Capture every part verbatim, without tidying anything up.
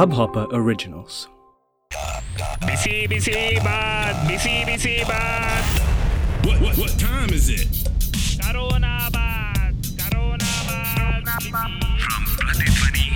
ಹಬ್ಹopper originals. ಬಿಸಿ ಬಿಸಿ ಬಾತ್ ಬಿಸಿ ಬಿಸಿ ಬಾತ್. What what what time is it? Corona baat corona baat from Prathidhwani.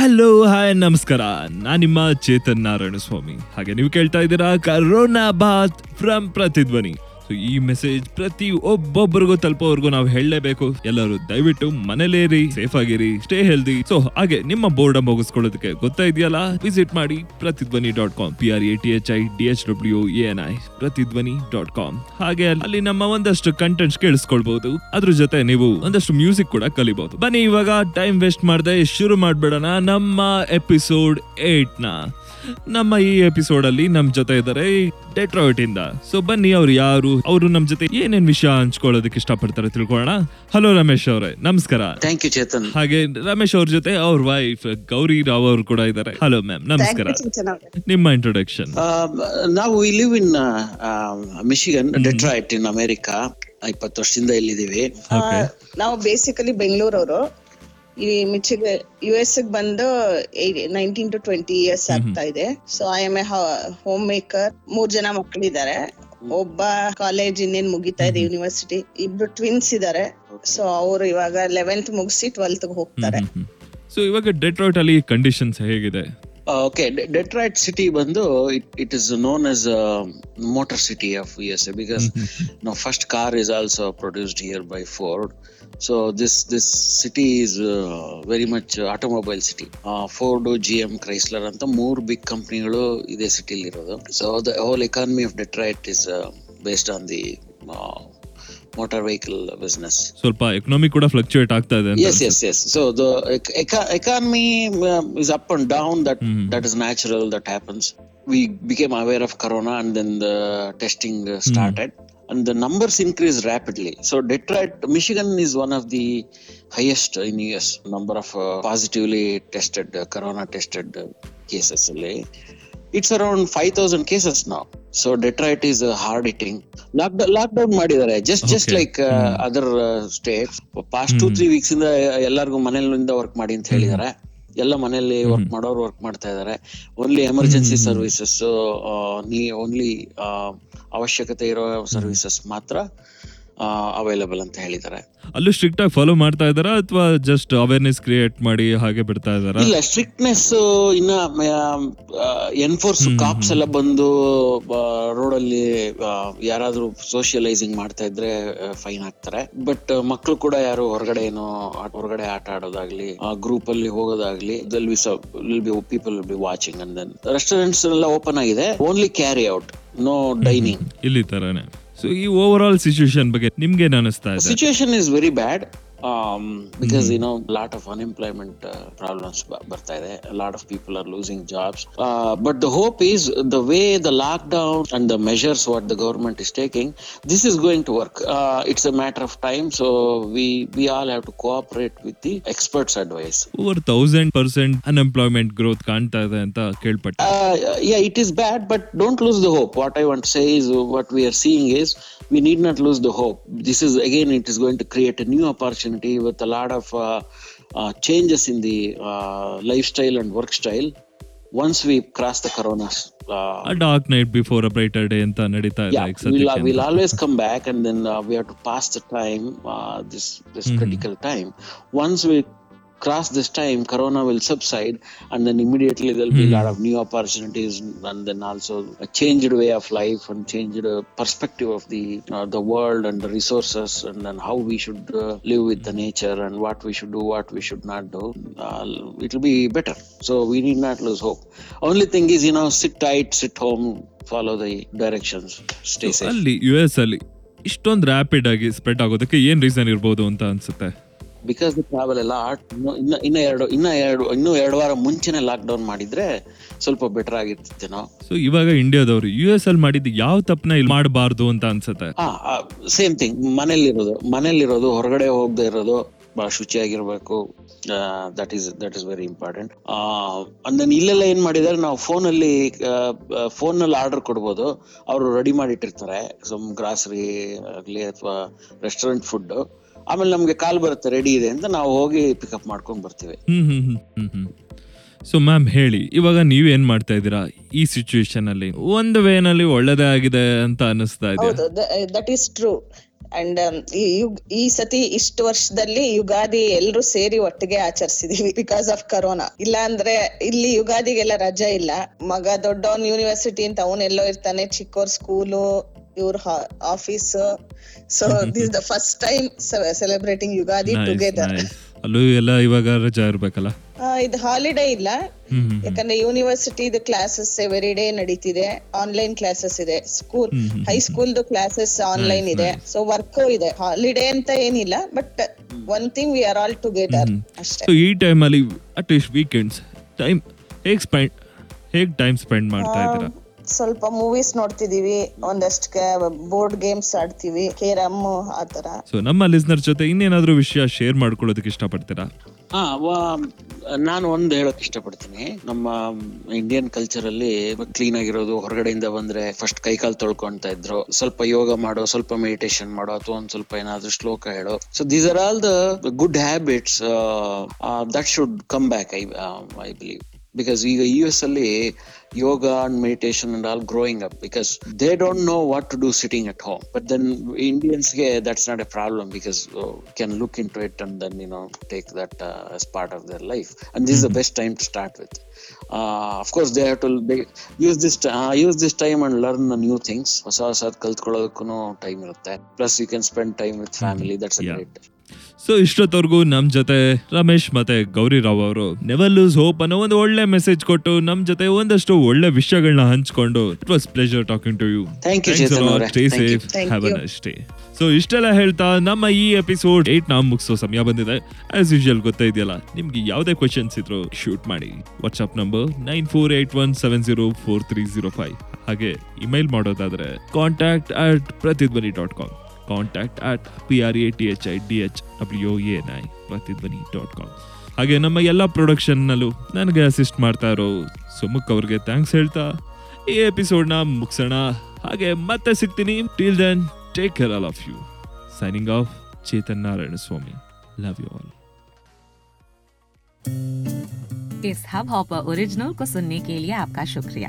Hello hi ನಮಸ್ಕಾರ, ನಾನು ನಿಮ್ಮ ಚೇತನ್ ನಾರಾಯಣ ಸ್ವಾಮಿ. ಹಾಗೆ ನೀವು ಕೇಳ್ತಾ ಇದ್ದೀರಾ ಕರೋನಾ ಬಾತ್ ಫ್ರಮ್ ಪ್ರತಿಧ್ವನಿ. ಸೊ ಈ ಮೆಸೇಜ್ ಪ್ರತಿ ಒಬ್ಬೊಬ್ಬರಿಗೂ ತಲುಪೋವರೆಗೂ ನಾವು ಹೇಳಲೇಬೇಕು. ಎಲ್ಲರೂ ದಯವಿಟ್ಟು ಮನೇಲೇರಿ, ಸೇಫ್ ಆಗಿರಿ, ಸ್ಟೇ ಹೆಲ್ದಿ. ಸೊ ಹಾಗೆ ನಿಮ್ಮ ಬೋರ್ಡಮ್ ಹೋಗಿಸ್ಕೊಳ್ಳೋದಕ್ಕೆ ಗೊತ್ತಾ ಇದೆಯಲ್ಲ, ವಿಸಿಟ್ ಮಾಡಿ Prathidhwani dot com, P R A T H I D H W A N I Prathidhwani dot com. ಹಾಗೆ ಅಲ್ಲಿ ನಮ್ಮ ಒಂದಷ್ಟು ಕಂಟೆಂಟ್ಸ್ ಕೇಳಿಸ್ಕೊಳ್ಬಹುದು, ಅದ್ರ ಜೊತೆ ನೀವು ಒಂದಷ್ಟು ಮ್ಯೂಸಿಕ್ ಕೂಡ ಕಲಿಬಹುದು. ಬನ್ನಿ ಇವಾಗ ಟೈಮ್ ವೇಸ್ಟ್ ಮಾಡದೆ ಶುರು ಮಾಡ್ಬೇಡೋಣ ನಮ್ಮ ಎಪಿಸೋಡ್ ಏಟ್ ನ. ನಮ್ಮ ಈ ಎಪಿಸೋಡ್ ಅಲ್ಲಿ ನಮ್ ಜೊತೆ ಇದ್ದಾರೆ ಡೆಟ್ರಾಯ್ಟ್ ಇಂದ. ಸೊ ಬನ್ನಿ ಅವ್ರು ಯಾರು, ಅವರು ನಮ್ ಜೊತೆ ಏನೇನ್ ವಿಷಯ ಹಂಚ್ಕೊಳ್ಳೋದಕ್ಕೆ ಇಷ್ಟಪಡ್ತಾರೆ ತಿಳ್ಕೊಳ್ಳೋಣ. ಹಲೋ ರಮೇಶ್ ಅವರೇ, ನಮಸ್ಕಾರ. Thank you Chetan. ಹಾಗೆ ರಮೇಶ್ ಅವ್ರ ಜೊತೆ ಅವ್ರ ವೈಫ್ ಗೌರಿ ರಾವ್ ಅವರು ಕೂಡ ಇದ್ದಾರೆ. ಹಲೋ ಮ್ಯಾಮ್, ನಮಸ್ಕಾರ. ನಿಮ್ಮ ಇಂಟ್ರೊಡಕ್ಷನ್. ನಾವು we live in Michigan, Detroit in America. ಇಪ್ಪತ್ತು ವರ್ಷದಿಂದ ಇಲ್ಲಿದ್ದೀವಿ. ನಾವು ಬೇಸಿಕಲಿ ಬೆಂಗಳೂರವರು. ಈ ಮಿಚಿಗ ಯು ಎಸ್ ಬಂದು ನೈನ್ಟೀನ್ ಟು ಟ್ವೆಂಟಿ ಇಯರ್ಸ್ ಆಗ್ತಾ ಇದೆ. So I am a homemaker. ಮೂರ್ ಜನ ಮಕ್ಕಳಿದ್ದಾರೆ. ಒಬ್ಬ ಕಾಲೇಜ್ ಇನ್ನೇನ್ ಮುಗಿತಾ ಇದೆ, ಯೂನಿವರ್ಸಿಟಿ. ಇಬ್ರು ಟ್ವಿನ್ಸ್ ಇದಾರೆ. ಸೊ ಅವರು ಇವಾಗ ಲೆವೆಂತ್ ಮುಗಿಸಿ ಟ್ವೆಲ್ತ್ ಹೋಗ್ತಾರೆ. ಸೊ ಇವಾಗ ಡೆಟ್ರಾಯ್ಟ್ ಅಲ್ಲಿ ಕಂಡೀಷನ್ಸ್ ಹೇಗಿದೆ? ಓಕೆ, ಡೆಟ್ರಾಯ್ಟ್ ಸಿಟಿ ಬಂದು it it is known as motor city of U S A because no first car is also produced here by Ford. So this this city is uh, very much uh, automobile city. Uh, Ford, G M, Chrysler anta more big companies ide city li irodu. So the whole economy of Detroit is uh, based on the uh, motor vehicle business. Solpa economy kuda fluctuate aagta ide anta. Yes yes yes. So the eco- economy uh, is up and down. That mm-hmm. that is natural, that happens. We became aware of corona and then the testing started. Mm-hmm. And the numbers increase rapidly. So Detroit, Michigan is one of the highest in U S number of uh, positively tested, uh, corona tested uh, cases. It's around five thousand cases now. So Detroit is uh, hard hitting. Lockdown, lockdown madidare. Just okay. just like uh, mm. other uh, states. Past mm. two three weeks inda ellargu manellinda work madi anta helidare. ಎಲ್ಲ ಮನೆಯಲ್ಲಿ work ಮಾಡೋರು work ಮಾಡ್ತಾ ಇದ್ದಾರೆ. Only emergency services, only ಅವಶ್ಯಕತೆ ಇರೋ services ಮಾತ್ರ available ಅಂತ ಹೇಳಿದ್ದಾರೆ. ಅಲ್ಲೂ ಸ್ಟ್ರಿಕ್ಟ್ ಆಗಿ ಫಾಲೋ ಮಾಡ್ತಾ ಇದ್ದಾರಾ ಅಥವಾ ಜಸ್ಟ್ ಅವೇರ್ನೆಸ್ ಕ್ರಿಯೇಟ್ ಮಾಡಿ ಹಾಗೆ ಬಿಡ್ತಾ ಇದ್ದಾರಾ? ಇಲ್ಲ, ಸ್ಟ್ರಿಕ್ಟ್ನೆಸ್ ಇನ್ನ ಎನ್ಫೋರ್ಸ್. ಕಾಪ್ಸ್ ಎಲ್ಲ ಬಂದು ರೋಡಲ್ಲಿ ಯಾರಾದ್ರೂ ಸೋಷಿಯಲೈಸಿಂಗ್ ಮಾಡ್ತಾ ಇದ್ರೆ ಫೈನ್ ಹಾಕ್ತಾರೆ. ಬಟ್ ಮಕ್ಕಳು ಕೂಡ ಯಾರು ಹೊರಗಡೆ ಏನೋ ಹೊರಗಡೆ ಆಟ ಆಡೋದಾಗ್ಲಿ, ಗ್ರೂಪ್ ಅಲ್ಲಿ ಹೋಗೋದಾಗ್ಲಿ, people will be watching. And then restaurants ಎಲ್ಲ ಓಪನ್ ಆಗಿದೆ, only carry out, no dining ಇಲ್ಲಿ ತರಾನೇ. So ಈ ಓವರ್ ಆಲ್ ಸಿಚುಯೇಷನ್ ಬಗ್ಗೆ ನಿಮ್ಗೆ ಏನು ಅನಿಸ್ತಾ ಇದೆ? Situation is very bad because you know lot of unemployment problems ಬರ್ತಾ ಇದೆ. Lot of people are losing jobs. But the hope is the way the lockdown and the measures what the government is taking, this is going to work. It's a matter of time. So we we all have to cooperate with the experts advice. Over thousand percent unemployment growth ಕಾಣ್ತಾ ಇದೆ ಅಂತ ಕೇಳ್ಪಟ್ಟೆ. Yeah, it is bad, but don't lose the hope. What I want to say is what we are seeing is we need not lose the hope. This is again, it is going to create a new opportunity with a lot of uh, uh, changes in the uh, lifestyle and work style once we cross the corona. Uh, a dark night before a brighter day anta nadita ide. Yeah, we'll, we'll always come back and then uh, we have to pass the time, uh, this this mm-hmm. critical time. Once we cross this time, corona will subside and then immediately there will be a lot of new opportunities and then also a changed way of life and changed perspective of the uh, the world and the resources and then how we should uh, live with the nature and what we should do, what we should not do. Uh, it will be better. So we need not lose hope. Only thing is, you know, sit tight, sit home, follow the directions, stay safe. ಅಲ್ಲಿ US ಅಲ್ಲಿ ಇಷ್ಟೊಂದು rapid ಆಗಿ spread ಆಗೋದಕ್ಕೆ ಏನು reason ಇರಬಹುದು ಅಂತ ಅನ್ಸುತ್ತೆ? Because the travel ಎಲ್ಲ ಇನ್ನ ಇನ್ನ ಎರಡು ಇನ್ನ ಎರಡು ಇನ್ನೂ ಎರಡು ವಾರ ಮುಂಚೆನೆ ಲಾಕ್ಡೌನ್ ಮಾಡಿದ್ರೆ ಸ್ವಲ್ಪ ಬೆಟರ್ ಆಗಿರ್ತಿತ್ತು ನಾವು. ಸೊ ಇವಾಗ ಇಂಡಿಯಾದವರು ಯು ಎಸ್ ಅಲ್ಲಿ ಮಾಡಿದ್ದು ಯಾವ ತಪ್ಪನ್ನ ಇಲ್ಲಿ ಮಾಡಬಾರ್ದು ಅಂತ ಅನ್ಸುತ್ತೆ? Same thing. ಮನೇಲಿರೋದು ಮನೇಲಿರೋದು ಹೊರಗಡೆ ಹೋಗದೆ ಇರೋದು, ಬಹಳ ಶುಚಿಯಾಗಿರ್ಬೇಕು. That is that is very important. ಅಂದನ್ ಇಲ್ಲೆಲ್ಲ ಏನ್ ಮಾಡಿದಾರೆ, ನಾವು ಫೋನಲ್ಲಿ ಫೋನಲ್ಲಿ ಆರ್ಡರ್ ಕೊಡ್ಬೋದು. ಅವರು ರೆಡಿ ಮಾಡಿಟ್ಟಿರ್ತಾರೆ, ಸಮ್ ಗ್ರಾಸರಿ ಆಗಲಿ ಅಥವಾ ರೆಸ್ಟೋರೆಂಟ್ ಫುಡ್. ಆಮೇಲೆ ನಮ್ಗೆ ಕಾಲ್ ಬರುತ್ತೆ ರೆಡಿ ಇದೆ ಅಂತ ನಾವು ಹೋಗಿ ಪಿಕಪ್ ಮಾಡ್ಕೊಂಡು ಬರ್ತೀವಿ. ಸೊ ಮ್ಯಾಮ್ ಹೇಳಿ, ಇವಾಗ ನೀವೇನ್ ಮಾಡ್ತಾ ಇದ್ದೀರಾ ಈ ಸಿಚುವೇಶನ್ ಅಲ್ಲಿ? ಒಂದು ವೇನಲ್ಲಿ ಒಳ್ಳೇದೇ ಆಗಿದೆ ಅಂತ ಅನಿಸ್ತಾ ಇದೆ. That is true. ಅಂಡ್ ಈ ಸತಿ ಇಷ್ಟು ವರ್ಷದಲ್ಲಿ ಯುಗಾದಿ ಎಲ್ಲರೂ ಸೇರಿ ಒಟ್ಟಿಗೆ ಆಚರಿಸಿದೀವಿ ಬಿಕಾಸ್ ಆಫ್ ಕರೋನಾ. ಇಲ್ಲ ಅಂದ್ರೆ ಇಲ್ಲಿ ಯುಗಾದಿಗೆಲ್ಲ ರಜಾ ಇಲ್ಲ. ಮಗ ದೊಡ್ಡವನ್ ಯೂನಿವರ್ಸಿಟಿ ಅಂತ ಅವನ್ ಎಲ್ಲೋ ಇರ್ತಾನೆ, ಚಿಕ್ಕವ್ರ ಸ್ಕೂಲು, ಇವ್ರ office. So this the first time celebrating Ugadi together. ಅಲ್ಲೂ ಎಲ್ಲ ಇವಾಗ ರಜಾ ಇರ್ಬೇಕಲ್ಲ, ಇದು ಹಾಲಿಡೇ ಇಲ್ಲ. ಯಾಕಂದ್ರೆ ಯೂನಿವರ್ಸಿಟಿ ಕ್ಲಾಸಸ್ ಎವ್ರಿ ಡೇ ನಡೀತಿದೆ, ಆನ್ಲೈನ್ ಕ್ಲಾಸಸ್ ಇದೆ, ಸ್ಕೂಲ್ ಹೈಸ್ಕೂಲ್ ಕ್ಲಾಸಸ್ ಆನ್ಲೈನ್ ಇದೆ, ಸೊ ವರ್ಕು ಇದೆ. ಹಾಲಿಡೇ ಅಂತ ಏನಿಲ್ಲ, but one thing we are all together ಅಷ್ಟೇ. ಈ ಟೈಮ್ ಅಲ್ಲಿ ಅಟ್ಲೀಸ್ಟ್ ವೀಕೆಂಡ್ಸ್ ಟೈಮ್ ಹೇಗ್ ಸ್ಪೆಂಡ್ ಹೇಗ್ ಟೈಮ್ ಸ್ಪೆಂಡ್ ಮಾಡ್ತಾ ಇದ್ದೀರಾ? ಸ್ವಲ್ಪ ಮೂವೀಸ್ ನೋಡ್ತಿದೀವಿ, ಒಂದಷ್ಟು ಬೋರ್ಡ್ ಗೇಮ್ಸ್ ಆಡ್ತೀವಿ, ಕೇರಂ ಆತರ. ಸೊ ನಮ್ಮ ಲಿಸ್ನರ್ ಜೊತೆ ಇನ್ನೇನಾದ್ರೂ ವಿಷಯ ಶೇರ್ ಮಾಡ್ಕೊಳ್ಳೋದಕ್ಕೆ ಇಷ್ಟಪಡ್ತೀರಾ? ಹಾ, ನಾನು ಒಂದು ಹೇಳಕ್ ಇಷ್ಟಪಡ್ತೀನಿ. ನಮ್ಮ ಇಂಡಿಯನ್ ಕಲ್ಚರ್ ಅಲ್ಲಿ ಕ್ಲೀನ್ ಆಗಿರೋದು, ಹೊರಗಡೆಯಿಂದ ಬಂದ್ರೆ ಫಸ್ಟ್ ಕೈಕಾಲು ತೊಳ್ಕೊಂತ ಇದ್ರು, ಸ್ವಲ್ಪ ಯೋಗ ಮಾಡೋ, ಸ್ವಲ್ಪ ಮೆಡಿಟೇಷನ್ ಮಾಡೋ, ಅಥವಾ ಒಂದ್ ಸ್ವಲ್ಪ ಏನಾದ್ರು ಶ್ಲೋಕ ಹೇಳೋ. So these are all the good habits that should come back I I believe. Because in the U S only, yoga and meditation and all growing up because they don't know what to do sitting at home. But then Indians, yeah, that's not a problem because oh, can look into it and then, you know, take that uh, as part of their life. And this mm-hmm. is the best time to start with. Uh, of course, they have to they use this uh, use this time and learn new things. Hasa hasa kalthkoladakkunu time irutte. Plus, you can spend time with family. That's a yeah. great time. So ಇಷ್ಟೊತ್ತವರೆಗೂ ನಮ್ಮ ಜೊತೆ ರಮೇಶ್ ಮತ್ತು ಗೌರಿ ರಾವ್ ಅವರು never loose hope ಅನ್ನೋ ಒಂದು ಒಳ್ಳೆ message ಕೊಟ್ಟು ನಮ್ಮ ಜೊತೆ ಒಂದಷ್ಟು ಒಳ್ಳೆ ವಿಷಯಗಳನ್ನ ಹಂಚ್ಕೊಂಡು, it was pleasure talking to you. Stay safe, have a nice day. So ಇಷ್ಟೆಲ್ಲ ಹೇಳ್ತಾ ನಮ್ಮ ಈ ಎಪಿಸೋಡ್ ಏಟ್ ನಾವು ಮುಗಿಸೋ ಸಮಯ ಬಂದಿದೆ. ಆಸ್ ಯೂಶುವಲ್ ಗೊತ್ತಾ ಇದೆಯಲ್ಲ, ನಿಮ್ಗೆ ಯಾವುದೇ ಕ್ವೆಶನ್ಸ್ ಇದ್ರು ಶೂಟ್ ಮಾಡಿ. WhatsApp number nine four eight one seven zero four three zero five. ಹಾಗೆ ಇಮೇಲ್ ಮಾಡೋದಾದ್ರೆ contact at Prathidhwani dot com contact at P R A T H I D H W N I Prathidhwani dot com. ಹಾಗೆ ನಮ್ಮ ಎಲ್ಲ ಪ್ರೊಡಕ್ಷನ್ನಲ್ಲೂ ನನಗೆ assist ಮಾಡ್ತಾ ಇರೋ ಸುಮುಖ್ ಅವ್ರಿಗೆ thanks ಹೇಳ್ತಾ ಈ ಎಪಿಸೋಡ್ನ ಮುಗಿಸೋಣ. ಹಾಗೆ ಮತ್ತೆ ಸಿಗ್ತೀನಿ. Till then, take care all of you. Signing off, Chetan Narayana Swami. Love you all. इस हब हॉपर ओरिजिनल को सुनने के लिए आपका शुक्रिया.